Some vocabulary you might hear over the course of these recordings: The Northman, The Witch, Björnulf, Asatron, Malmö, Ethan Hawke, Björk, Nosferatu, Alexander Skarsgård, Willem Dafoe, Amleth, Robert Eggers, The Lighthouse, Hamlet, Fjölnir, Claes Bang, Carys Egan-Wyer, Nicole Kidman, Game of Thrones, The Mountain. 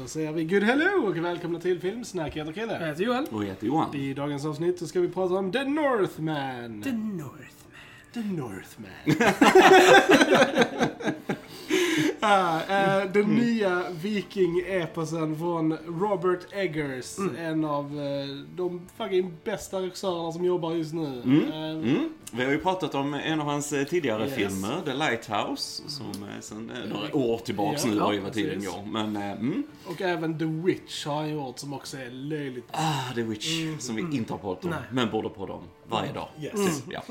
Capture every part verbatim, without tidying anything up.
Då säger vi good hello och välkomna till Filmsnack. Jag heter Kille. Jag heter Joel. Och jag heter Johan. I dagens avsnitt så ska vi prata om The Northman. The Northman. The Northman. ah, eh, den mm. nya viking-eposen från Robert Eggers. Mm. En av eh, de fucking bästa regissörerna som jobbar just nu. Mm. Eh, mm. Vi har ju pratat om en av hans tidigare yes. filmer, The Lighthouse, som sedan några år tillbaks ja, nu har ju varit tiden går. Men, mm. Och även The Witch har han gjort, som också är löjligt. Ah, The Witch, mm. som vi inte har pratat om, nej. Men borde på dem varje dag. Yes. Mm. Ja.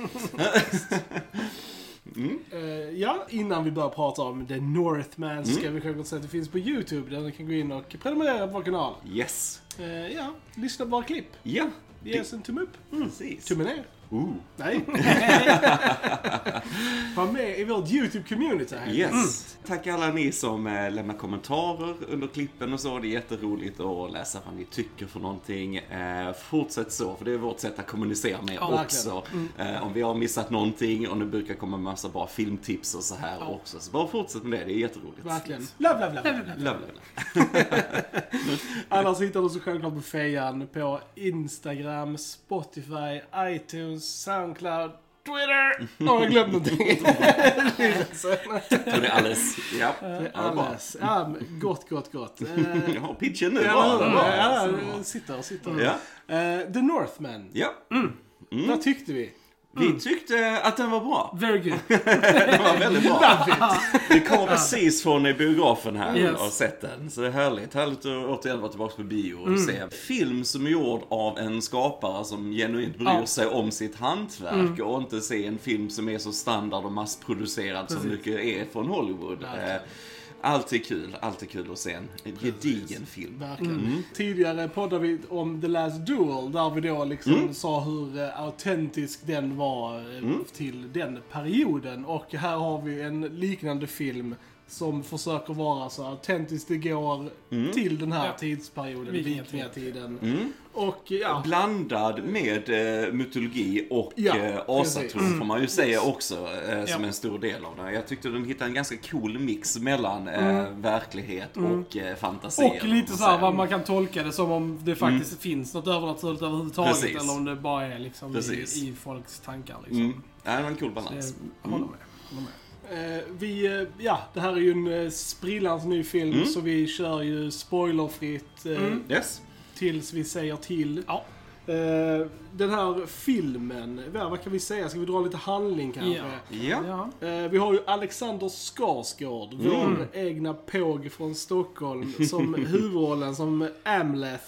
Mm. Uh, ja, innan vi börjar prata om The Northman ska mm. vi självklart säga att det finns på YouTube, där ni kan gå in och prenumerera på vår kanal. Yes. uh, Ja, lyssna på våra klipp. Ja, yeah. Ge oss en tumme upp. mm. Tumme ner. Ooh. Nej. Var med i vårt YouTube-community här. Yes. Mm. Tack alla ni som eh, lämnar kommentarer under klippen och så. Det är jätteroligt att läsa vad ni tycker för någonting. Eh, fortsätt så, för det är vårt sätt att kommunicera med oh, också. Mm. Eh, om vi har missat någonting, och nu brukar komma en massa bra filmtips och så här oh. också. Så bara fortsätt med det, det är jätteroligt. Verkligen. Love, love, love. love, love, love. Annars hittar du så självklart på Fejan på Instagram, Spotify, iTunes, SoundCloud, Twitter. Åh, oh, jag glömde någonting. Det är alldeles. Ja, det är alldeles. Ja, gott, gott, gott. Jag har pitchen nu. Ja, ja, ja, sitter och sitter. Ja. Uh, The Northman. Ja. Mm. Mm. Vad tyckte vi? Mm. Vi tyckte att den var bra. Very good. Den var väldigt bra. Vi kom precis från biografen här yes. och sett den. Så det är härligt. Härligt att återigen vara tillbaka på bio och mm. se en film som är gjord av en skapare som genuint bryr ja. sig om sitt hantverk mm. och inte se en film som är så standard och massproducerad precis. som mycket är från Hollywood. Verkligen. Allt är kul, allt är kul att se en gedigen film. Verkligen. Mm. Tidigare poddade vi om The Last Duel, där vi då liksom mm. sa hur autentisk den var mm. till den perioden. Och här har vi en liknande film som försöker vara så autentiskt det går mm. till den här ja. tidsperioden, vikingatiden. Mm. Och ja. blandad med eh, mytologi och ja, eh, Asatron mm. får man ju säga också eh, som ja. en stor del av det. Jag tyckte de hittade en ganska cool mix mellan eh, mm. verklighet mm. och eh, fantasi. Och lite så här vad man kan tolka det som, om det faktiskt mm. finns något övernaturligt överhuvudtaget. Precis. Eller om det bara är liksom, i, i folks tankar. Liksom. Mm. Ja, det var en cool balans. Jag håller med. Håller med. Vi, ja, det här är ju en sprillans ny film mm. så vi kör ju spoilerfritt mm. eh, yes. tills vi säger till. Ja. Eh, den här filmen, ja, vad kan vi säga? Ska vi dra lite handling kanske? Ja. Ja. Eh, vi har ju Alexander Skarsgård, mm. vår egna påg från Stockholm, som huvudrollen som Amleth.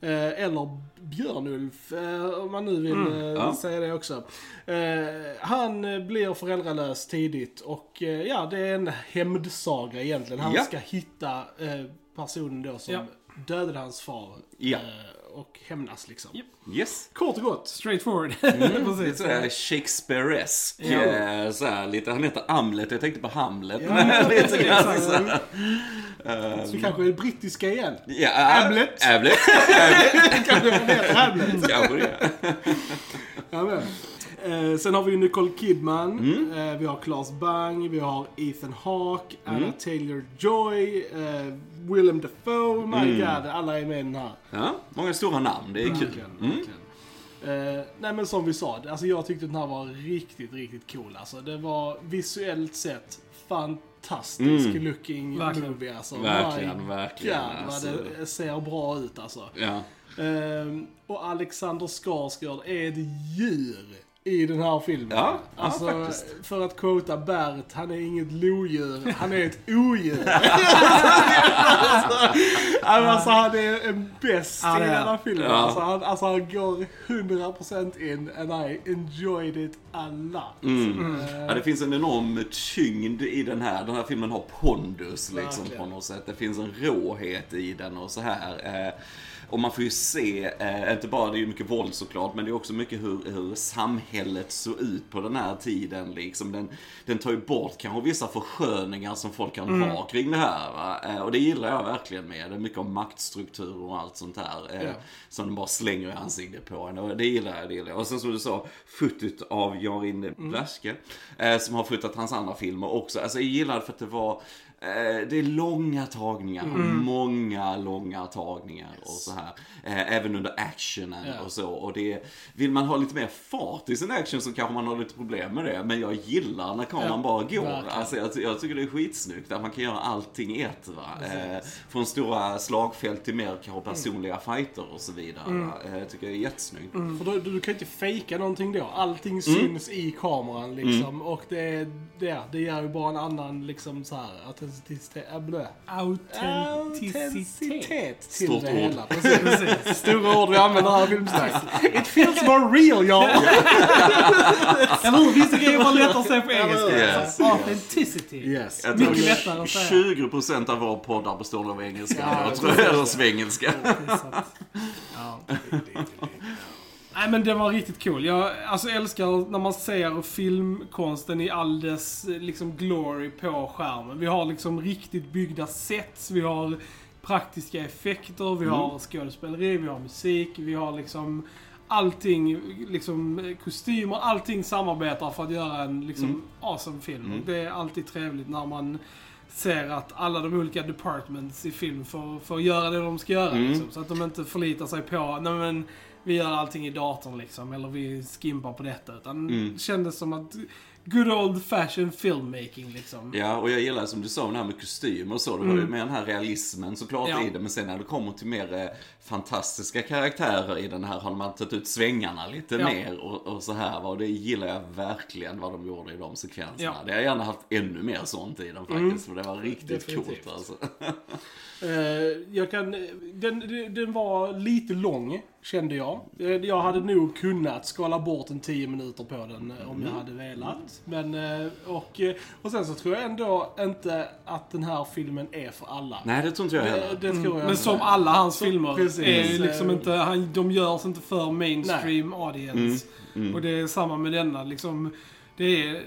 Eh, eller Björnulf, eh, om man nu vill mm, eh, ja. säga det också. Eh, han blir föräldralös tidigt och eh, ja, det är en hämndsaga egentligen. Han ja. ska hitta eh, personen då som ja. dödade hans far ja. eh, och hämnas liksom. Yep. Yes. Kort och gott. Straightforward. Mm, lite sådär Shakespeare-esk. Yeah. Så här, lite, han heter Amleth, jag tänkte på Hamlet. Yeah. lite grann så här. Um, så kanske är det brittiska igen. Yeah. Amleth. Amleth. Kanske det Amleth. Ja, det. Ja, eh, sen har vi ju Nicole Kidman, mm. eh, vi har Claes Bang, vi har Ethan Hawke, mm. Annie Taylor-Joy, eh, Willem Dafoe, my mm. god, alla är med i den här. Ja, många stora namn, det är verkligen, kul. Verkligen. Mm. Eh, nej men som vi sa, alltså jag tyckte den här var riktigt, riktigt cool. Alltså, det var visuellt sett fantastisk mm. looking verkligen. movie. Alltså. Verkligen, my verkligen. God, alltså. Det ser bra ut alltså. Ja. Um, och Alexander Skarsgård är ett djur i den här filmen. Ja, alltså, ja, för att quota Bert, han är inget lodjur, han är ett odjur. alltså, alltså, han är en bäst ja, i den här filmen. Ja. Alltså, han, alltså, han går hundra procent in and I enjoyed it a lot. Mm. Mm. Ja, det finns en enorm tyngd i den här. Den här filmen har pondus liksom, på något sätt. Det finns en råhet i den och så här. Eh, Och man får ju se, eh, inte bara det är ju mycket våld såklart, men det är också mycket hur, hur samhället såg ut på den här tiden. Liksom. Den, den tar ju bort kanske vissa försköningar som folk kan mm. ha kring det här. Va? Eh, och det gillar jag verkligen med. Det är mycket om maktstruktur och allt sånt här eh, yeah. som de bara slänger i ansiktet på en. Och det gillar jag, det gillar jag. Och sen som du sa, fotot av Jarin Blaske mm. eh, som har fotat hans andra filmer också. Alltså jag gillar det för att det var... det är långa tagningar, mm. många långa tagningar yes. och så här. Eh, även under actionen yeah. och så. Och det, vill man ha lite mer fart i sin action så kanske man har lite problem med det. Men jag gillar när kameran yeah. bara går. Yeah, okay. Alltså, jag, jag tycker det är skitsnyggt att man kan göra allting i ett. Va? Eh, från stora slagfält till mer kanske personliga mm. fighter och så vidare. Mm. Eh, tycker jag är jättesnyggt. Mm. För då, du kan inte fejka någonting då. Allting mm. syns i kameran liksom. Mm. Och det, det, det gör ju bara en annan liksom så här att autenticitet till stort det ord. Hela. Precis, precis. Stora ord vi använder här i filmsnack. It feels more real, y'all. Eller hur? Vissa grejer man lättare att säga på engelska. Yes. Authenticity. Yes. Mycket lättare att säga. tjugo procent av vår poddar består av engelska. Ja, jag tror jag eller svengelska. Ja, nej, men det var riktigt cool. Jag alltså, älskar när man ser filmkonsten i all dess liksom, glory på skärmen. Vi har liksom riktigt byggda sets, vi har praktiska effekter, vi mm. har skådespeleri, vi har musik, vi har liksom allting, liksom kostymer, allting samarbetar för att göra en liksom mm. awesome film. Mm. Det är alltid trevligt när man ser att alla de olika departments i film får, får göra det de ska göra. Mm. Liksom, så att de inte förlitar sig på, nej men vi gör allting i datorn liksom, eller vi skimpar på detta, utan mm. kändes som att good old fashion filmmaking liksom. Ja, och jag gillar som du sa den här med kostym och så, det var ju med den här realismen såklart ja. I det, men sen när det kommer till mer eh, fantastiska karaktärer i den här har man tagit ut svängarna lite ja. Mer och, och så här, och det gillar jag verkligen vad de gjorde i de sekvenserna. Ja. Det har jag gärna haft ännu mer sånt i den faktiskt, mm. för det var riktigt definitivt. Coolt alltså. Jag kan, den, den var lite lång kände jag. Jag hade nog kunnat skala bort en tio minuter på den om jag hade velat. Men, och, och sen så tror jag ändå inte att den här filmen är för alla. Nej, det tror inte jag heller. Det, det tror jag mm. Men som alla hans så, filmer precis, är liksom inte, han, de görs inte för mainstream nej. Audience. Mm. Mm. Och det är samma med denna liksom. Det är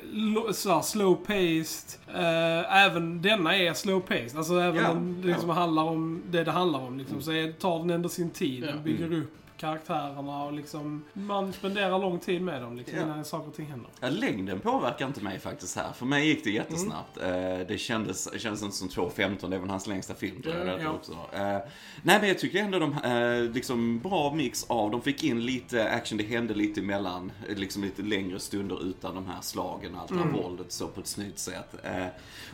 så slow-paced. Uh, även denna är slow-paced. Alltså även yeah, om det liksom yeah. handlar om det det handlar om. Liksom, mm. Så tar den ändå sin tid. Yeah. Den bygger mm. upp karaktärerna och liksom man spenderar lång tid med dem liksom, yeah. när saker och ting händer. Ja, längden påverkar inte mig faktiskt här. För mig gick det jättesnabbt. Mm. Uh, det kändes, kändes inte som två femton, även hans längsta film. Mm, ja. Också. Uh, nej, men jag tycker ändå de uh, liksom bra mix av, de fick in lite action, det hände lite emellan, liksom lite längre stunder utan de här slagen och allt det här mm. våldet så på ett snyggt sätt. Uh,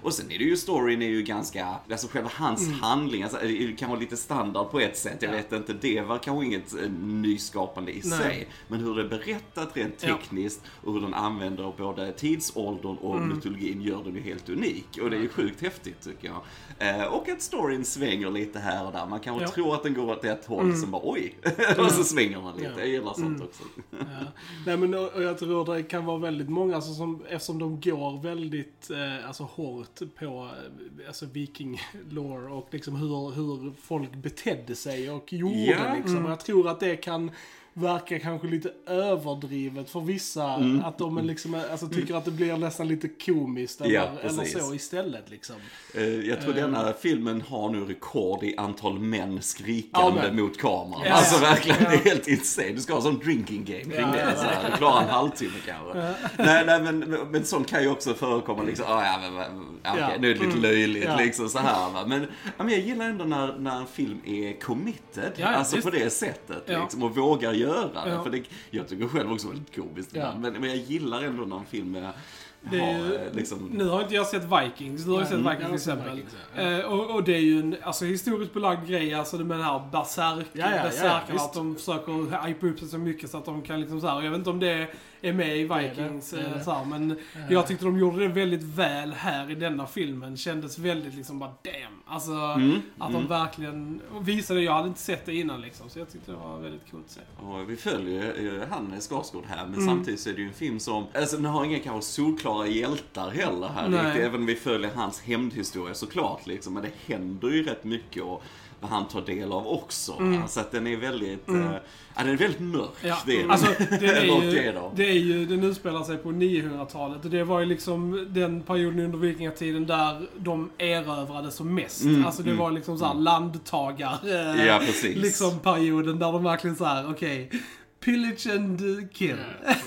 och sen är det ju, storyn är ju ganska, alltså själva hans mm. handling, alltså, det kan vara lite standard på ett sätt, jag ja. Vet inte, det var kanske inget nyskapande i nej. Sig, men hur det är berättat rent tekniskt ja. Och hur den använder både tidsåldern och mm. mytologin gör den ju helt unik, och det är ju sjukt häftigt tycker jag. Eh, och att storyn svänger lite här och där, man kan ja. Tro att den går åt ett håll mm. som bara oj, och så svänger man lite, ja. Jag gillar sånt mm. också. Ja. Nej, men och jag tror det kan vara väldigt många alltså, som, eftersom de går väldigt eh, alltså, hårt på alltså, viking-lore och liksom hur, hur folk betedde sig och gjorde ja. Liksom, mm. jag tror att att det kan verka kanske lite överdrivet för vissa mm. att de liksom, alltså, tycker mm. att det blir nästan lite komiskt eller, ja, eller så istället liksom. Uh, jag tror uh, den här filmen har nu rekord i antal män skrikande ja, mot kameran yeah. alltså verkligen, yeah. det är helt insane, du ska ha sån drinking game kring yeah. det, så här. Du klarar en halvtimme kanske yeah. nej, nej, men, men sånt kan ju också förekomma liksom, ah, ja, men, okay, yeah. nu är det lite mm. löjligt yeah. liksom så här, va? Men, men jag gillar ändå när, när en film är committed ja, alltså just på det sättet yeah. liksom, och vågar göra det, ja. För det, jag tycker själv också väldigt komiskt ja. men, men jag gillar ändå någon film jag har, är, liksom... Nu har inte jag sett Vikings, nu har jag sett Vikings till exempel Vikings, ja. eh, och, och det är ju en alltså, historiskt belagd grej, alltså det med den här berserk, ja, ja, berserkarna ja, att de försöker hypa upp sig så mycket så att de kan liksom så här, jag vet inte om det är med i Vikings det är det. Det är det. Så här, men ja. Jag tyckte de gjorde det väldigt väl här i denna filmen, kändes väldigt liksom bara damn, alltså mm, att mm. de verkligen visade, jag hade inte sett det innan liksom, så jag tyckte det var väldigt coolt att se. Och vi följer ju han Skarsgård här, men mm. samtidigt så är det ju en film som alltså den har inga kanske solklara hjältar heller här riktigt, även om vi följer hans hämndhistoria såklart liksom, men det händer ju rätt mycket och han tar del av också mm. så att den är väldigt mm. äh, den är väldigt mörk ja. Det, är alltså, det, är ju, det är ju den utspelar sig på niohundratalet och det var ju liksom den perioden under vikingatiden där de erövrade som mest mm, alltså det mm, var liksom så här mm. landtagar äh, ja, liksom perioden där de verkligen så här okej okay, pillage and kill.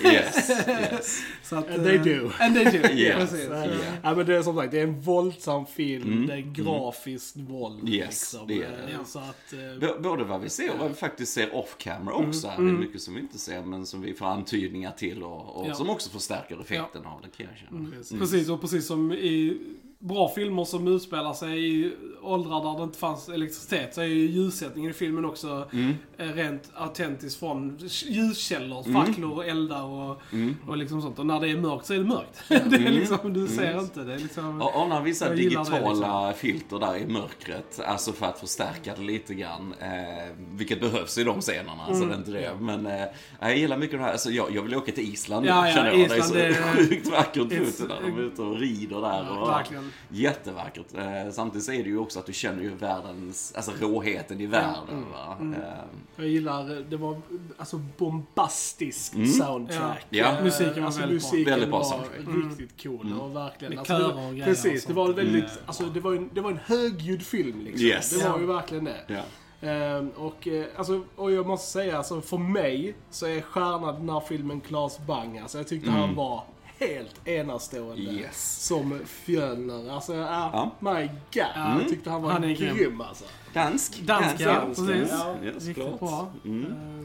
Yeah. Yes. Yes. Så att, and they do. And they do. Yes. Precis. Yeah. Ja, men det är som sagt, det är en våldsam film. Mm. Det är grafiskt mm. våld. Yes, liksom. Det är det. Så att, B- både vad vi ser och vad vi faktiskt ser off-camera också. Mm. Det är mycket som vi inte ser, men som vi får antydningar till och, och ja. som också förstärker effekten ja. av det. Mm. Mm. Precis, och precis som i bra filmer som utspelar sig i åldrar där det inte fanns elektricitet, så är ju ljussättningen i filmen också mm. rent autentisk från ljuskällor, facklor och eldar och, mm. och liksom sånt. Och när det är mörkt så är det mörkt. Mm. Det är liksom, du ser mm. inte det. Är liksom, och, och när vissa digitala liksom. filter där i mörkret, alltså för att förstärka det lite grann, eh, vilket behövs i de scenerna, mm. så det är inte det. Men eh, jag gillar mycket det här. Alltså, jag, jag vill åka till Island. Ja, ja, Island, det är så det, sjukt vackert ute där. De är ute och rider där. Ja, och, verkligen. Jättevackert. Eh, samtidigt så är det ju också att du känner ju världens, alltså råheten i världen. Mm. Va? Mm. Eh. Jag gillar, det var alltså bombastisk mm. soundtrack. Ja. Ja. Musiken var alltså, väldigt musiken bra. Väldigt bra soundtrack. Mm. Riktigt cool mm. och verkligen. Alltså, det var, precis, det var väldigt, mm. alltså det var en, det var en högljudd film liksom. Yes. Det var yeah. ju verkligen det. Yeah. Um, och, alltså, och jag måste säga, alltså, för mig så är stjärnan när filmen Claes Bang. Alltså, jag tyckte mm. han var helt enastående yes. som Fjölnir. Alltså, uh, ja. my god. Mm. Jag tyckte han var han är grym. grym alltså. Dansk. Dansk, ja. Dansk. Precis. Ja, yes, riktigt bra. Mm. Um.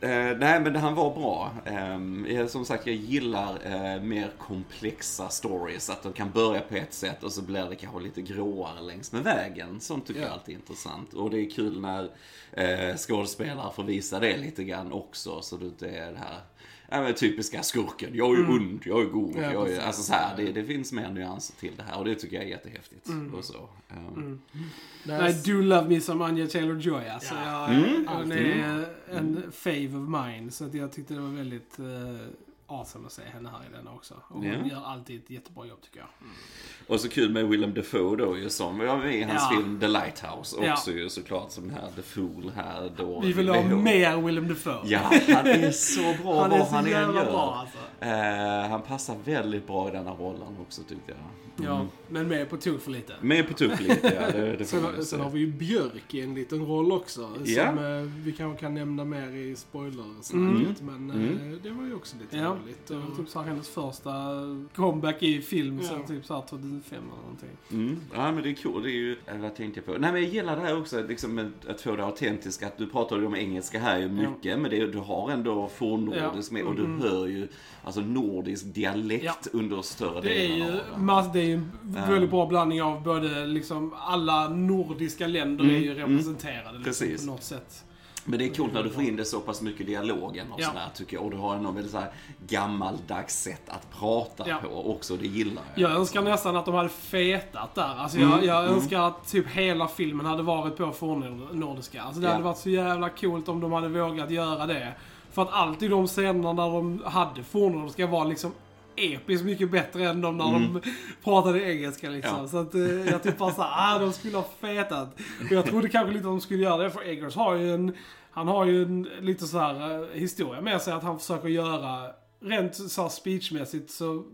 Eh, nej, men han var bra. Eh, som sagt, jag gillar eh, mer komplexa stories. Att de kan börja på ett sätt och så blir det kanske lite gråare längs med vägen. Som tycker yeah. jag alltid är intressant. Och det är kul när eh, skådespelare får visa det lite grann också. Så det är det här äh, typiska skurken. Jag är mm. ond, jag är god. Ja, jag är, alltså så här, det, det finns mer nyanser till det här. Och det tycker jag är jättehäftigt. Mm. Och så. Um. Mm. I do love me som Annie Taylor-Joy. Alltså, ja. jag, mm, hon är mm. en fave of mine. Så att jag tyckte det var väldigt uh, awesome att se henne här i den också. Och yeah. hon gör alltid ett jättebra jobb, tycker jag. Mm. Och så kul med Willem Dafoe då, ju som vi har med i hans ja. film The Lighthouse också, ja. ju såklart, som den här The Fool här då. Vi vill ha mer Willem Dafoe. Ja, han är så bra. Han är så han jävla bra alltså. Uh, han passar väldigt bra i den här rollen också, tyckte jag. Mm. Ja, men med på tok för lite. Med på tok för lite, ja. Det, det sen, sen har vi ju Björk i en liten roll också, yeah. som uh, vi kanske kan nämna mer i spoilers. Mm. Men uh, mm. det var ju också lite ja. roligt. Och, mm. typ så här, hennes första comeback i film ja. sen typ så här tjugofem eller någonting. Mm. Ja, men det är cool. Det är ju, vad tänkte jag på? Nej, men jag gillar det här också, liksom, att få det autentiska. Att du pratar ju om engelska här ju mycket, ja. men det, du har ändå fornnordisk ja. med, och du mm. hör ju alltså nordisk dialekt ja. under större delen av den. Mass, det är ju en väldigt bra blandning av både liksom alla nordiska länder mm. är ju representerade mm. liksom, på något sätt. Men det är coolt när du får in det så pass mycket dialogen och ja. sådär, tycker jag. Och du har en väldigt så här gammaldags sätt att prata ja. på också, det gillar jag. Jag önskar nästan att de hade fetat där. Alltså jag, mm. jag önskar mm. att typ hela filmen hade varit på fornnordiska. Alltså det ja. hade varit så jävla coolt om de hade vågat göra det. För att alltid de scenerna där de hade fornnordiska var liksom episkt mycket bättre än de när mm. de pratade engelska liksom. Ja. Så att eh, jag typ bara såhär, ah, de skulle ha fetat. Och jag trodde kanske lite att de skulle göra det, för Eggers har ju en, han har ju en lite så här historia med sig att han försöker göra rent så här speechmässigt så,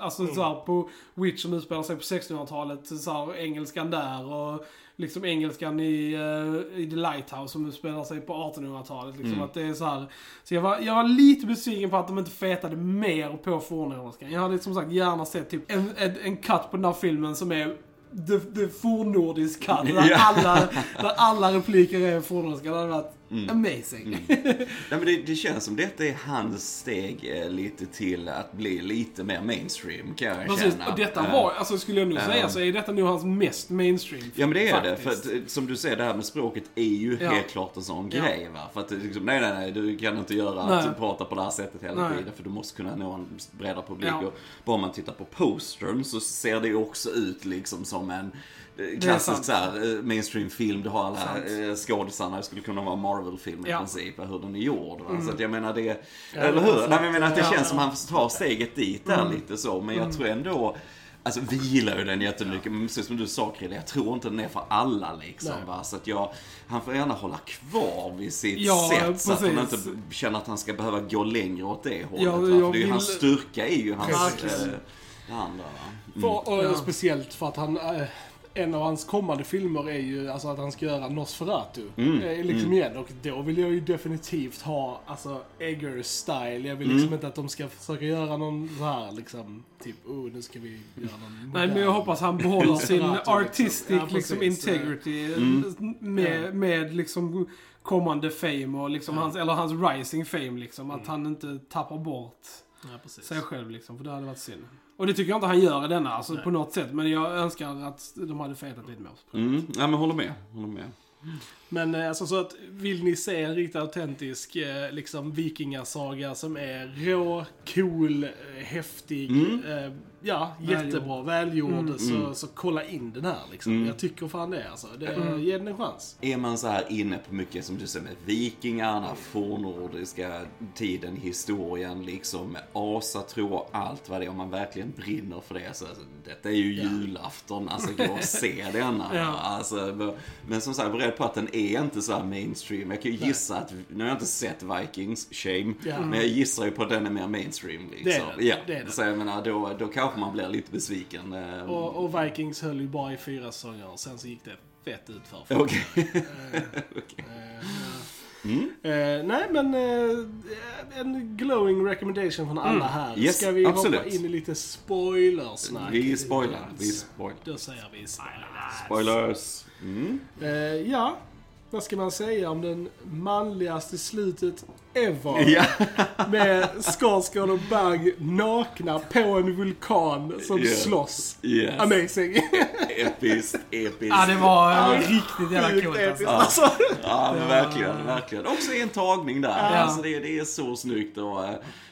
alltså mm. så här på Witch som utspelar sig på sextonhundratalet, så här engelskan där och liksom engelskan i, uh, i The Lighthouse som utspelar sig på artonhundratalet liksom, mm. att det är så här. Så jag var, jag var lite besviken på att de inte fetade mer på fornnordskan. Jag hade som sagt gärna sett typ en, en, en cut på den här filmen som är det, det fornnordisk cut där, yeah. alla, där alla repliker är fornnordiska. Det hade varit mm. amazing. Mm. Nej, men det, det känns som detta är hans steg eh, lite till att bli lite mer mainstream, kan jag Precis, känna. Och detta var, uh, alltså skulle jag nog uh, säga, så är detta nu hans mest mainstream. Ja, men det är faktiskt. det, för att, som du säger, det här med språket är ju ja. helt klart en sån ja. grej, va? För att liksom, nej, nej, nej, du kan inte göra nej. att prata på det här sättet hela nej. tiden, för du måste kunna nå en bredare publik. Ja. Och bara man tittar på postern så ser det ju också ut liksom som en klassisk så här, mainstream film. Du har alla sant. skådisarna, det skulle kunna vara Marvel-film i ja. princip, hur den är gjord. Mm. Så att jag menar det, ja, eller hur? Det, Nej, men jag menar att det ja, känns ja. som han tar steget dit där mm. lite så, men jag mm. tror ändå, alltså vi gillar ju den jättemycket, ja. men precis som du sa, Krille, jag tror inte den är för alla liksom, va? Så att jag, han får gärna hålla kvar vid sitt ja, sätt, precis. så att han inte känner att han ska behöva gå längre åt det hållet. Ja, det är ju vill... hans styrka, är ju hans... Äh, det andra, va? Mm. För, och, ja. speciellt för att han... Äh, en av hans kommande filmer är ju alltså att han ska göra Nosferatu. Mm. Eh, liksom mm. igen. Och då vill jag ju definitivt ha alltså Eggers style. Jag vill liksom mm. inte att de ska försöka göra någon så här liksom typ oh, nu ska vi göra någon. Nej, men jag hoppas han behåller sin artistic liksom, ja, liksom integrity mm. med med liksom kommande fame och liksom ja. hans eller hans rising fame liksom att mm. han inte tappar bort ja, sig själv liksom, för det hade varit synd. Och det tycker jag inte han gör i denna alltså, på något sätt, men jag önskar att de hade fejtat lite mer. Mm. Ja, men håller med, håller med. Men alltså, så att vill ni se en riktigt autentisk liksom vikingasaga som är rå, cool, häftig, mm. eh, ja, jättebra, välgjord, mm. så, så kolla in den här liksom. Mm. Jag tycker fan det alltså, det mm. ger den en chans. Är man så här inne på mycket som du säger med vikingarna, fornnordiska tiden, historien liksom, asatro och allt vad det är, om man verkligen brinner för det så alltså, detta är ju ja. julafton alltså, gå och se denna. Ja. Alltså, men som sagt, beredd på att den är inte så här mainstream. Jag kan ju gissa att, nu har jag inte sett Vikings, shame, ja. men jag gissar ju på att den är mer mainstream liksom. Det är det, ja. det, är det. Så jag menar, då, då kanske man blir lite besviken. Och, och Vikings höll ju bara i fyra säsonger, sen så gick det fett ut för folk. Okej. Okay. okay. Mm. Eh, nej, men eh, en glowing recommendation från alla mm. här. Yes, ska vi absolut. hoppa in i lite spoilersnack? Vi spoilar, vi spoiler. Då säger vi spoilers. Spoilers. Mm. Eh, ja, vad ska man säga om den manligaste slutet ever? Yeah. Med Skarsgård och Bang nakna på en vulkan som yeah. slåss. Yes. Amazing. Episkt, episkt. Ja, det var ja, riktigt jävla coolt. Alltså. Ja, ja men verkligen, verkligen. Också en tagning där. Ja. Alltså, det, det är så snyggt och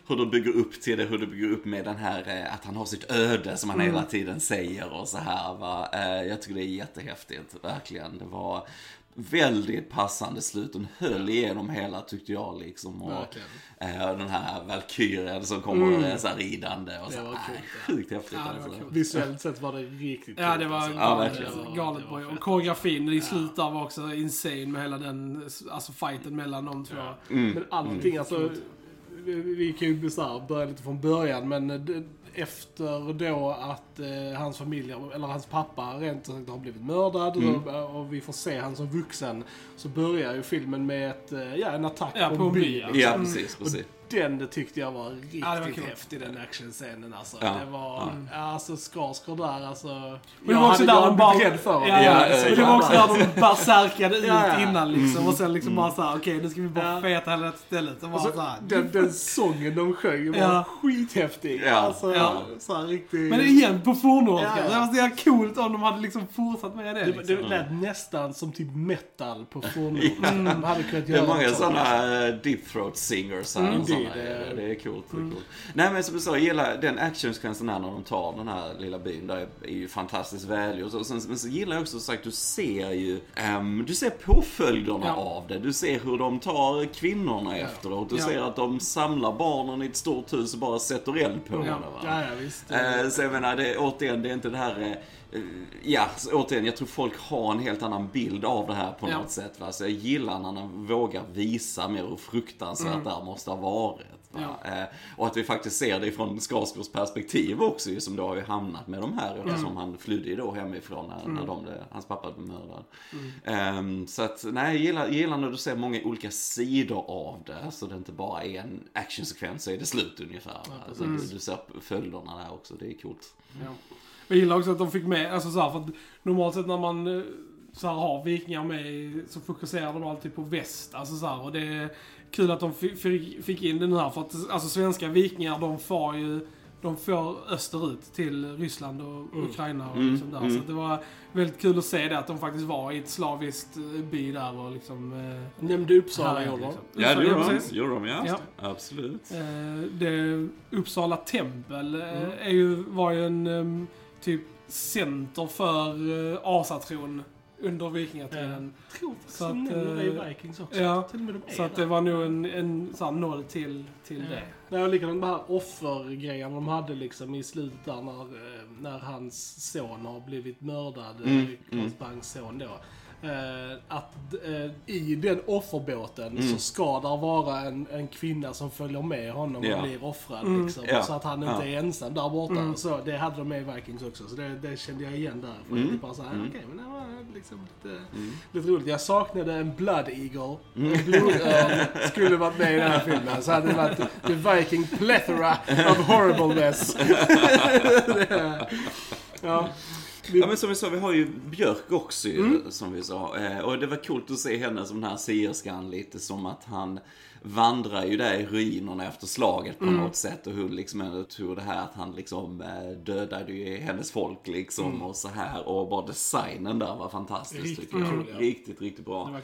hur de bygger upp till det, hur de bygger upp med den här att han har sitt öde som han mm. hela tiden säger och så här. Va? Jag tycker det är jättehäftigt, verkligen. Det var väldigt passande slut. Hon höll igenom hela, tyckte jag liksom. Och äh, den här valkyren som kommer mm. så här ridande och så, det var kul, äh, sjukt häftigt ja, alltså. Visuellt sett var det riktigt ja, det var alltså. galet, ja, galet bra. Och koreografin i slutet ja. var också insane med hela den alltså fighten mellan de två. Ja. Mm. Men allting mm. alltså vi kan ju börja lite från början, men det, efter då att eh, hans familj eller hans pappa rent och sagt har blivit mördad mm. och, och vi får se han som vuxen, så börjar ju filmen med ett, ja, en attack ja, på, på en by. Alltså. Ja, precis, precis. Den det tyckte jag var riktigt ja, var häftig, den actionscenen alltså. Ja, det var ja. alltså Skarsgård där alltså. Men det var också där de bara ja, ja, ja, ja, det var också där de bara särkade ut ja, ja. innan liksom och sen liksom mm. bara så här okej, okay, nu ska vi bara ja. feta hela stället och bara så, så här. Den, den sången de sjöng var ja. skithäftig. Ja. Alltså ja. så här riktigt. Men igen på fornnordiska. Ja, ja. Det var så jävla coolt om de hade liksom fortsatt med det. Det, liksom. det lät mm. nästan som typ metal på fornnordiska. Mm. De hade kunnat göra det. Är många sådana deep throat singers här. Mm. Det är, det är coolt, det är coolt. Nej, men som du sa, jag gillar den actionsekvensen när de tar den här lilla byn, där är ju fantastiskt väl. Och så, sen, men så gillar jag också så att du ser ju um, du ser påföljderna ja. av det. Du ser hur de tar kvinnorna ja. efteråt. Du ja. ser att de samlar barnen i ett stort hus och bara sätter eld på ja. henne. Va? Ja, ja, visst. Uh, så jag menar, det, återigen, det är inte det här... Uh, ja, återigen, jag tror folk har en helt annan bild av det här på ja. något sätt. Va? Så jag gillar när man vågar visa mer hur fruktansvärt mm. det här måste ha varit. Va? Ja. Eh, och att vi faktiskt ser det från Skarsgårds perspektiv också, som då har ju hamnat med de här, mm. som han flydde då hemifrån när, mm. när de, hans pappa blev mördad. Mm. Eh, så att, nej, jag gillar, jag gillar när du ser många olika sidor av det, så det inte bara är en actionsekvens så är det slut ungefär. Ja, alltså, mm. du, du ser följderna där också, det är coolt. Mm. Ja. Jag gillar också att de fick med, alltså så här, för att normalt sett när man så här har vikingar med så fokuserar de alltid på väst, alltså så här, och det är kul att de f- fick in den här, för att alltså svenska vikingar, de får ju de får österut till Ryssland och mm. Ukraina och mm. liksom där, mm. så det var väldigt kul att se det, att de faktiskt var i ett slaviskt by där och liksom eh, nämnde Uppsala här, liksom. Ja, det gjorde de, ja. Absolut. Eh, det Uppsala tempel mm. är ju, var ju en um, typ center för uh, Asatron under vikingatiden. Ja, tror så att det är Vikings också. Ja, till och med de så att det var nog en, en så här noll till, till ja. det. Nej, och likadant med de här offergrejerna de hade liksom i slutet där när, när hans son har blivit mördad, mm. Claes Bangs son då. eh, att eh, i den offerbåten mm. så ska där vara en, en kvinna som följer med honom yeah. och blir offrad mm. liksom, yeah. så att han inte yeah. är ensam där borta. Mm. Så det hade de med i Vikings också, så det, det kände jag igen där. För mm. det är bara så här, mm. okej, okay, men det var liksom lite, mm. lite roligt. Jag saknade en Blood Eagle. Mm. En blodörn skulle varit med i den här filmen, så hade det varit The Viking plethora of horribleness. Ja. Ja, men som vi sa, vi har ju Björk också ju, mm. som vi sa, och det var coolt att se henne som den här sierskan, lite som att han vandrar ju där i ruinerna efter slaget på mm. något sätt, och hur liksom tror det här att han liksom dödade ju hennes folk liksom mm. och så här, och bara designen där var fantastiskt riktigt, tycker jag. Cool, ja. Riktigt, riktigt bra.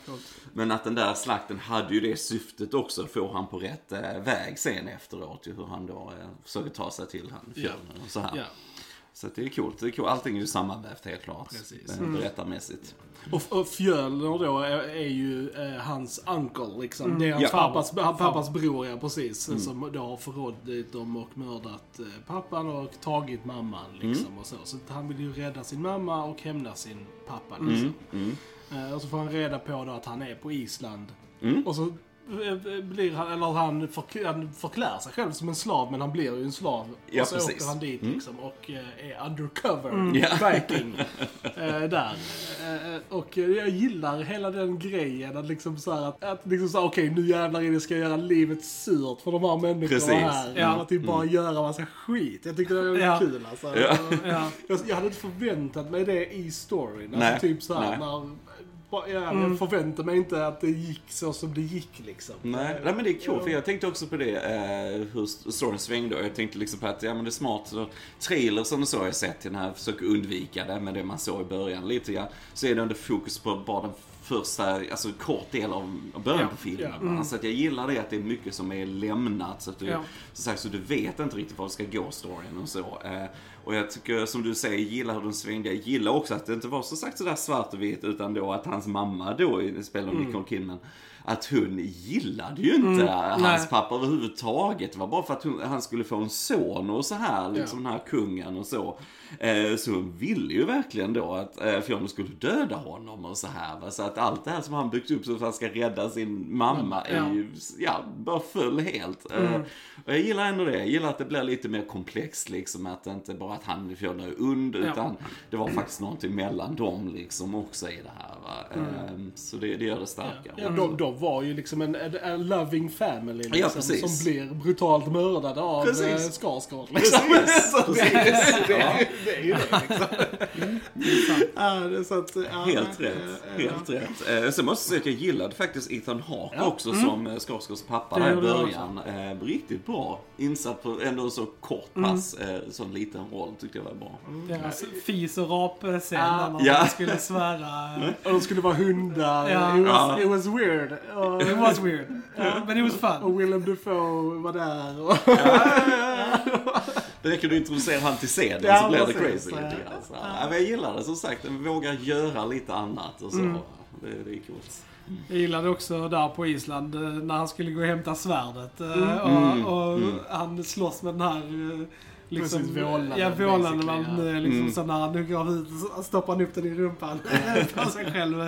Men att den där slakten hade ju det syftet också, får han på rätt väg sen efteråt, hur han då försöker ta sig till han fjärden och så här. Yeah. Så det är coolt. Det är coolt. Allting är ju sammanvävt helt klart. Precis. Berättarmässigt. Mm. Och, och Fjölnir då är, är ju eh, hans uncle liksom. Mm. Det är hans ja. pappas, pappas bror, ja, precis. Mm. Som då har förrådit dem och mördat eh, pappan och tagit mamman liksom mm. och så. Så han vill ju rädda sin mamma och hämna sin pappa liksom. Mm. Mm. Eh, och så får han reda på då att han är på Island. Mm. Och så blir han, eller han, förk- han förklär sig själv som en slav, men han blir ju en slav, ja, och så precis. Åker han dit liksom, mm. och eh, är undercover mm. viking eh, där eh, och jag gillar hela den grejen att liksom så här, att, att liksom så här, okej, okay, nu jävlar är det, ska jag göra livet surt för de här människorna här, ja. Att det bara mm. göra massa skit. Jag tyckte det var ja. kul alltså. Ja. Ja. Jag, jag hade inte förväntat mig det i storyn, alltså, typ så här, när Ja, jag mm. förväntar mig inte att det gick så som det gick liksom. Nej, nej men det är kul, för jag tänkte också på det eh, hur storyn svängde, och jag tänkte liksom på att ja, men det är smart, så trailer som du så har jag sett till den här, försöker undvika det med det man såg i början lite grann, så är det under fokus på bara den första, alltså kort del av början ja, på filmen. Ja, mm. Så att jag gillar det, att det är mycket som är lämnat, så att du, ja. så sagt, så du vet inte riktigt vad det ska gå storyn och så. Eh, och jag tycker, som du säger, gillar hur de svängde. Jag gillar också att det inte var så sagt så där svart och vitt, utan då att hans mamma då, spelar mm. Nicole Kidman, att hon gillade ju inte mm. hans Nej. pappa överhuvudtaget. Det var bara för att hon, han skulle få en son och så här, liksom ja. den här kungen och så. Eh, så hon ville ju verkligen då att eh, Fjölnir skulle döda honom och så här. Va? Så att allt det här som han byggt upp så att han ska rädda sin mamma ja. är ju ja, bara full helt. Mm. Eh, och jag gillar ändå det. Jag gillar att det blir lite mer komplext liksom, att det inte bara att han Fjölnir är und, ja. utan det var faktiskt någonting mellan dem liksom också i det här. Va? Eh, mm. Så det, det gör det starkare. Ja. Ja, de, de var ju liksom en, en loving family liksom, ja, som blir brutalt mördade av Skarsgård liksom. Det är ju det liksom. Mm. Ja, så att, ja, helt rätt, ja. helt rätt. Så måste jag säga att jag gillade faktiskt Ethan Hawke ja. också mm. som Skarsgårds pappa här i början. Riktigt bra insatt på ändå så kort pass, mm. sån liten roll, tyckte jag var bra. Deras fis och rap sen ah, när ja. de skulle svära. Och de skulle vara hundar. Ja. It, was, it was weird. Uh, it was weird. Uh, but it was fun. Och Willem Dafoe var där. Ja. Det räcker du introducerar han till scenen ja, så blir det crazy lite grann. Alltså. Ja, jag gillar det, som sagt, att vågar göra lite annat och så. Mm. Det, det är coolt. Mm. Jag gillade också där på Island när han skulle gå och hämta svärdet mm. och, och mm. han slåss med den här liksom vålande, ja, vålande man, liksom mm. så när han nu går ut och stoppar han upp den i rumpan på sig själv.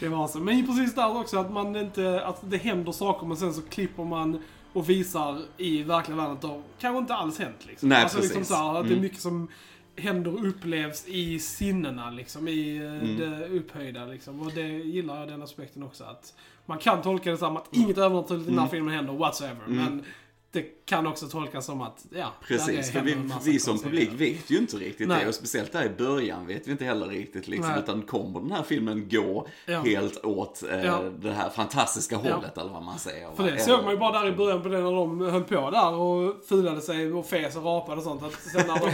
Det var så. Men precis där också att man inte, att det händer saker, men sen så klipper man och visar i verkliga världen att det kanske inte alls hänt liksom. Nej, alltså, precis. Liksom så här, att det är mycket som händer och upplevs i sinnena liksom, i mm. det upphöjda liksom. Och det gillar jag, den aspekten också, att man kan tolka det som att inget övernaturligt i den här filmen händer whatsoever, mm. men det kan också tolkas som att ja, precis, för vi, vi som publik vet ju inte riktigt Nej. det, och speciellt där i början vet vi inte heller riktigt liksom, utan kommer den här filmen gå ja. helt åt eh, ja. det här fantastiska hållet ja. eller vad man säger. För det såg man ju bara där i början på det, när de höll på där och filade sig och fes och rapade och sånt, att sen när de,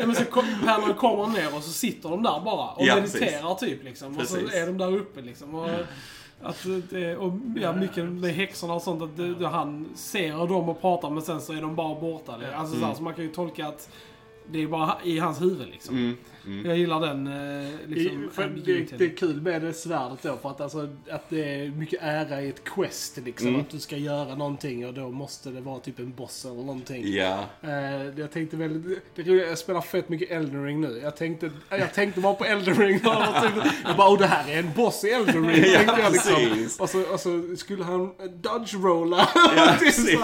ja, men så kom, när de kommer ner och så sitter de där bara och ja, mediterar typ liksom, och så är de där uppe liksom och, mm. att det, och ja, mycket med häxorna och sånt, att det, det, han ser dem och pratar, men sen så är de bara borta. Alltså, mm. så, här, så man kan ju tolka att det är ju bara i hans huvud liksom. Mm. Mm. Jag gillar den liksom, I, för det, det är kul med det svärdet då, för att, alltså, att det är mycket ära i ett quest liksom, mm. att du ska göra någonting och då måste det vara typ en boss eller någonting. Ja. Uh, jag tänkte väl det, jag spelar fett mycket Elden Ring nu. Jag tänkte jag tänkte bara på Elden Ring och typ, jag bara, oh, det här är en boss i Elden Ring. Ja, tänkte jag liksom. Och så, och så skulle han dodge rolla. Ja, precis,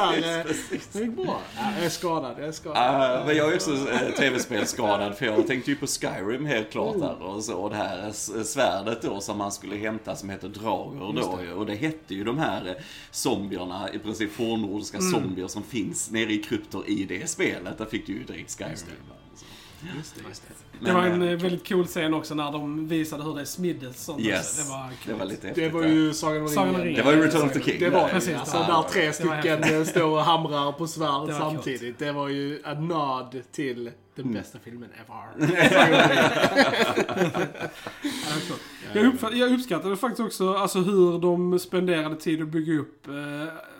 precis. Det är bra. Ja, jag är skadad, jag är skadad. Uh, men jag är också uh, tv-spelskadad, för jag tänkte ju på Skyrim helt klart där, och så och det här svärdet då som man skulle hämta som heter Draugr då, det. Och det hette ju de här zombierna, i princip fornnordiska mm. zombier som finns nere i kryptor i det spelet. Där fick du ju direkt Skyrim. Just det. Just det, just det. Men, det var en äh, väldigt cool scen också när de visade hur det smiddes sånt. Yes, det var, det var lite häftigt. Det var ju Sagan om ringen. Det var ju Return of the King. Det var precis så, alltså, där tre stycken står och hamrar på svärd samtidigt. Coolt. Det var ju en nod till den bästa filmen ever. jag, uppfatt, jag uppskattade faktiskt också, alltså, hur de spenderade tid att bygga upp eh,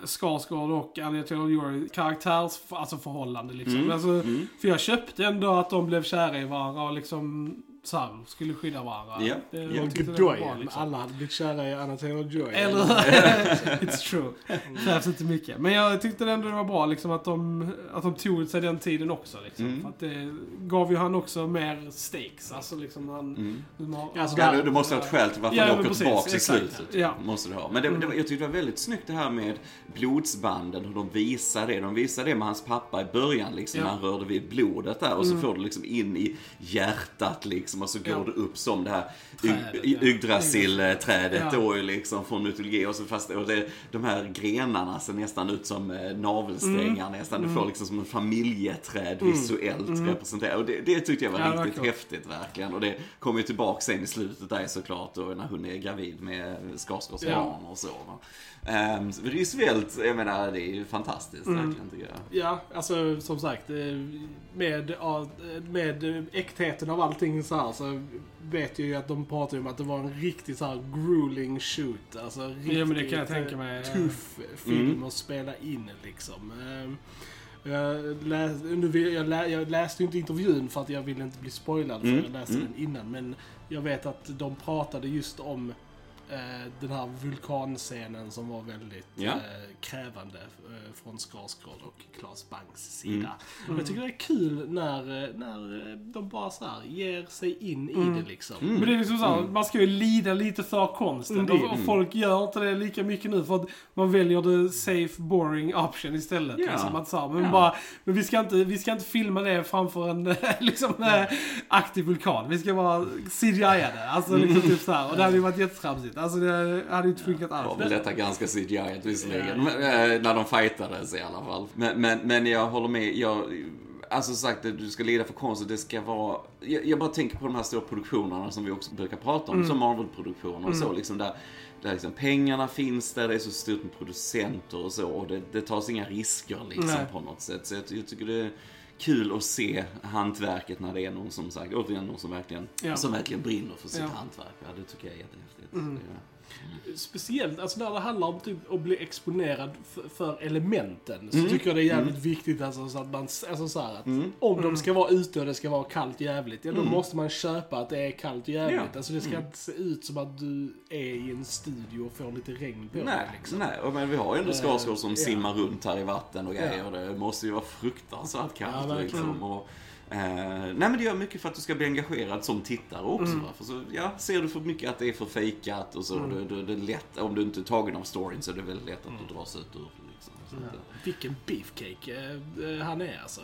Skarsgård och Annie Taylor-Joy karaktärs, alltså förhållande liksom. Mm. Alltså, mm. För jag köpte ändå att de blev kära i varandra och liksom så här, skulle skydda varandra. Yeah. Det, yeah. Och Joy, bra, liksom. Alla hade blivit kära i Annie Taylor-Joy. Eller, it's true. Mm. Krävs inte mycket. Men jag tyckte ändå det var bra liksom, att, de, att de tog sig den tiden också. Liksom. Mm. För att det gav ju han också mer stakes. Alltså, liksom, han, mm. du, må, alltså, ja, du, du måste ha ett skäl till varför han ja, åker tillbaka i slutet. Ja. Måste du ha. Men det, det, jag tyckte det var väldigt snyggt det här med blodsbanden. Hur de visar det. De visar det med hans pappa i början. Liksom, ja. När han rörde vid blodet där. Och så mm. får du liksom in i hjärtat liksom. Och så går ja. det upp som det här Yggdrasil-trädet ja. då liksom, från mytologi. Och, så fast, och det, de här grenarna ser nästan ut som navelsträngar mm. nästan. Du får liksom som en familjeträd mm. visuellt mm. representerat. Och det, det tyckte jag var ja, riktigt verkligen. häftigt verkligen. Och det kommer ju tillbaka sen i slutet där såklart då, när hon är gravid med Skarsgårds barn ja. och så. Um, visuellt, jag menar, det är ju fantastiskt mm. verkligen tycker jag. Ja, alltså som sagt, med, med äktheten av allting så här, så vet jag ju att de pratar om att det var en riktigt så här grueling shoot, alltså riktigt ja, men det kan jag tänka mig, tuff film mm. att spela in liksom. Jag, läs, jag, lä, jag läste inte intervjun för att jag ville inte bli spoilad, för mm. jag läste mm. den innan, men jag vet att de pratade just om den här vulkanscenen som var väldigt ja. eh, krävande eh, från Skarsgård och Claes Bangs sida. Mm. Mm. Jag tycker det är kul när, när de bara så här ger sig in mm. i det liksom. Mm. Men det är liksom så här, mm. man ska ju lida lite för konsten mm. och, och folk gör inte det lika mycket nu, för att man väljer the safe boring option istället. Yeah. Liksom, att så här, men yeah. bara, men vi ska inte, vi ska inte filma det framför en liksom, yeah. aktiv vulkan. Vi ska bara C G I-ade. Alltså liksom mm. typ så här. Och det hade ju varit jättetrabsigt. Alltså det hade ju inte funkat alls. Ja, det var väl detta ganska C G I-igt visserligen. Men, när de fightades i alla fall. Men, men, men jag håller med. Jag, alltså sagt att du ska leda för konst, och det ska vara... Jag, jag bara tänker på de här stora produktionerna som vi också brukar prata om. Mm. Som Marvel-produktioner och mm. så. Liksom där, där liksom pengarna finns där. Det är så styrt med producenter och så. Och det, det tas inga risker liksom. Nej. På något sätt. Så jag, jag tycker det... kul att se hantverket när det är någon som sagt, återigen någon som verkligen ja. som verkligen brinner för sitt ja. hantverk. Ja, det tycker jag är jättehäftigt. Mm. Mm. Speciellt alltså när det handlar om typ att bli exponerad för, för elementen, så mm. tycker jag det är jävligt mm. viktigt, alltså, så att man alltså, så här, att mm. om mm. de ska vara ute och det ska vara kallt jävligt, ja, då mm. måste man köpa att det är kallt jävligt. Ja. Alltså det ska mm. inte se ut som att du är i en studio och får lite regn på. Nej, liksom. nej. Men vi har ju ändå Skarsgård som ja. simmar runt här i vatten och grejer, ja. och det måste ju vara fruktansvärt kallt ja, liksom. Och Uh, nej, men det gör mycket för att du ska bli engagerad som tittare också. Mm. För så, ja, ser du för mycket att det är för fejkat och så, mm. det, det, det är lätt, om du inte är tagen av storyn, så är det väldigt lätt att mm. du dras ut ur liksom. Så ja. att, vilken beefcake uh, han är alltså.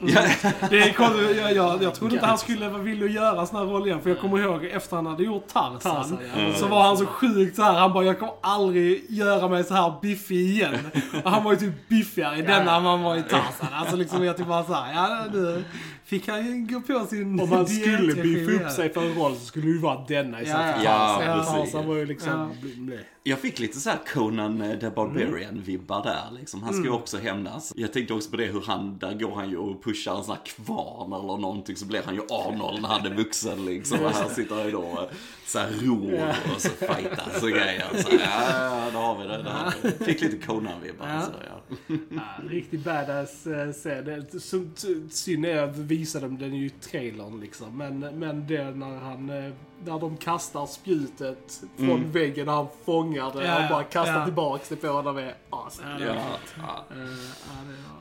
det är, jag, jag, jag, jag trodde inte han skulle vara villig att göra sån här roll igen, för jag kommer ihåg efter han hade gjort Tarzan, Tarzan ja. mm. så var han så sjukt så här, han bara, jag kommer aldrig göra mig så här biffig igen. Och han var ju typ biffigare i denna än han var i Tarzan. Alltså liksom, jag typ bara så här, ja, du fick han ju gå på sin... Om man skulle biffa upp sig för en roll, så skulle det ju vara denna i ja, ja, ja, ja, precis. Han var ju liksom... Ja. Jag fick lite så här Conan the Barbarian-vibbar där liksom. Han ska ju mm. också hämnas. Jag tänkte också på det, hur han... Där går han ju och pushar en sån här kvarn eller någonting, så blir han ju Arnold när han är vuxen liksom. Och här sitter han ju då så här ror och så fightas och grejer. Så ja, då har vi det. Då har vi det. Fick lite Conan-vibbar. Ja. Så, ja. Ja, riktigt badass scen. Synd är att vi visade den ju i trailern liksom. Men, men det när han när de kastar spjutet från mm. väggen när han fångar det ja, och bara kastar ja. tillbaks det på honom är awesome. Ja, ja. Ja. Ja.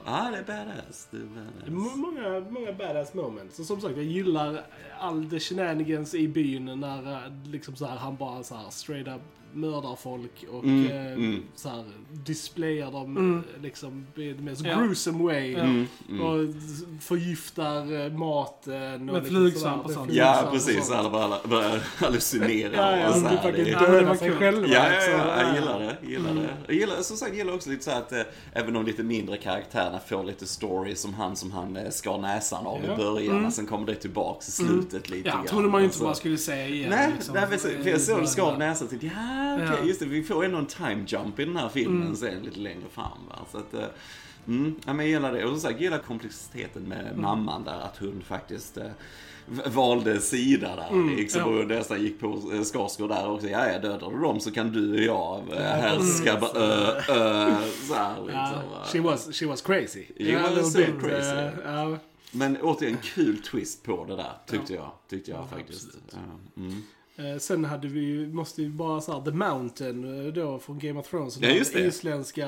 ja, det är badass. Det är badass. Många, många badass moments. Och som sagt, jag gillar all the shenanigans i byn när liksom så här, han bara så här straight up mördar folk och mm, eh, mm. så här displayar dem mm. liksom i the mest ja. gruesome way mm, mm. och förgiftar maten och med flygsvamp och sånt. Ja, precis, så alla bara börjar hallucinera ja, ja, och så här. Det dödar sig själva. Ja, ja, ja, jag gillar det, gillar mm. det. Jag gillar, som sagt, gillar också lite så här att eh, även de lite mindre karaktärerna får lite story som han som han eh, skar näsan av ja. i början mm. och sen kommer det tillbaka i slutet mm. lite ja, grann. Ja, trodde man ju inte vad man skulle säga igen. Nej, liksom, nej, för jag såg skar näsan till ja, okej, okay, just det. Vi får ändå en time jump i den här filmen mm. sen lite längre fram. Va? Så att, uh, mm, ja, men jag gillar det. Och så här, jag gillar komplexiteten med mm. mamman där, att hon faktiskt uh, valde sida där. Mm, liksom, ja. Och nästan gick på Skarsgård där och sa, ja, jag dödar dem så kan du och jag uh, härska. Mm. Uh, uh, så här, liksom, uh, she, was, she was crazy. She yeah, was so bit, crazy. Uh, uh, men återigen, kul twist på det där, tyckte yeah. jag. Tyckte jag yeah, faktiskt. Uh, mm. Sen hade vi, måste vi bara säga The Mountain då från Game of Thrones, ja, den isländska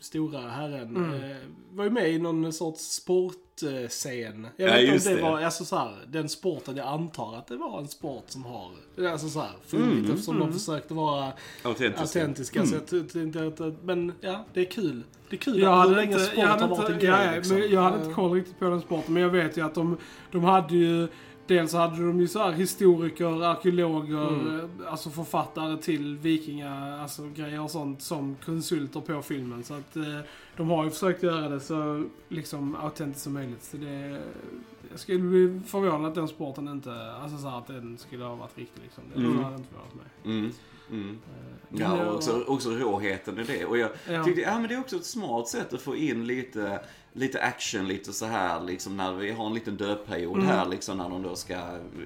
stora herren mm. var ju med i någon sorts sportscen. Jag vet ja, inte om det, det var alltså så här, den sporten, jag antar att det var en sport som har alltså så här funnits mm. eftersom mm. de försökte vara autentiska mm. så jag inte att, men ja, det är kul. Det är kul jag att hur länge sport jag har varit en grej. Ja, liksom. Men jag hade inte koll riktigt på den sporten, men jag vet ju att de, de hade ju dels så hade de ju så här historiker, arkeologer, mm. alltså författare till vikinga, alltså grejer och sånt som konsulter på filmen. Så att eh, de har ju försökt göra det så liksom autentiskt som möjligt. Så det, jag skulle bli förvånad att den sporten inte, alltså så här, att den skulle ha varit riktig liksom. Det mm. hade inte förvånat mig. Mm. Mm. Ja, och också, också råheten i det. Och jag ja. tyckte, ja men det är också ett smart sätt att få in lite, lite action, lite så här liksom när vi har en liten dödperiod mm. här liksom när de då ska,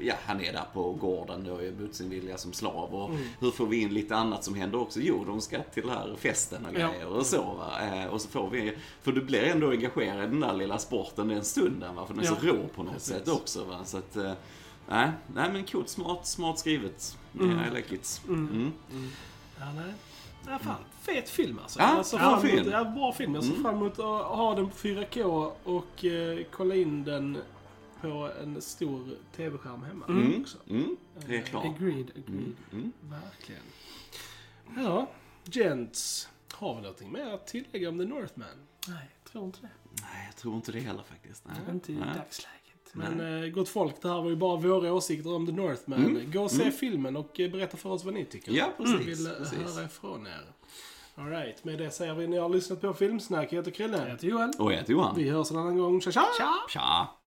ja han är där på gården då är mot sin vilja som slav och mm. hur får vi in lite annat som händer också? Jo, de ska till här festen och grejer ja. och så va? Och så får vi, för du blir ändå engagerad i den där lilla sporten den stunden va? För den är ja. så rå på något Precis. sätt också va? Så att nej, nej men coolt, smart, smart skrivet. Mm. Yeah, I like it. Mm. Mm. Mm. Ja, nej. Ja, fan. Fet film alltså. Ja, alltså ja, film. Mot, ja, bra film. Jag ser mm. fram emot att ha den på fyra K och eh, kolla in den på en stor tv-skärm hemma mm. också. Mm. Det är klart. Uh, agreed, agreed. Mm. Mm. Verkligen. Ja, gents. Har vi någonting mer att tillägga om The Northman? Nej, jag tror inte det. Nej, jag tror inte det heller faktiskt. Nej. Inte i dagsläget. Men mm. gott folk, det här var ju bara våra åsikter om The Northman. Mm. Gå och se mm. filmen och berätta för oss vad ni tycker. Ja, precis. Vi vill precis. höra ifrån er. All right, med det säger vi, ni har lyssnat på Filmsnack. Jag heter Krille. Jag heter Joel. Och jag heter Johan. Vi hörs en annan gång. Tja, tja! Tja! Tja.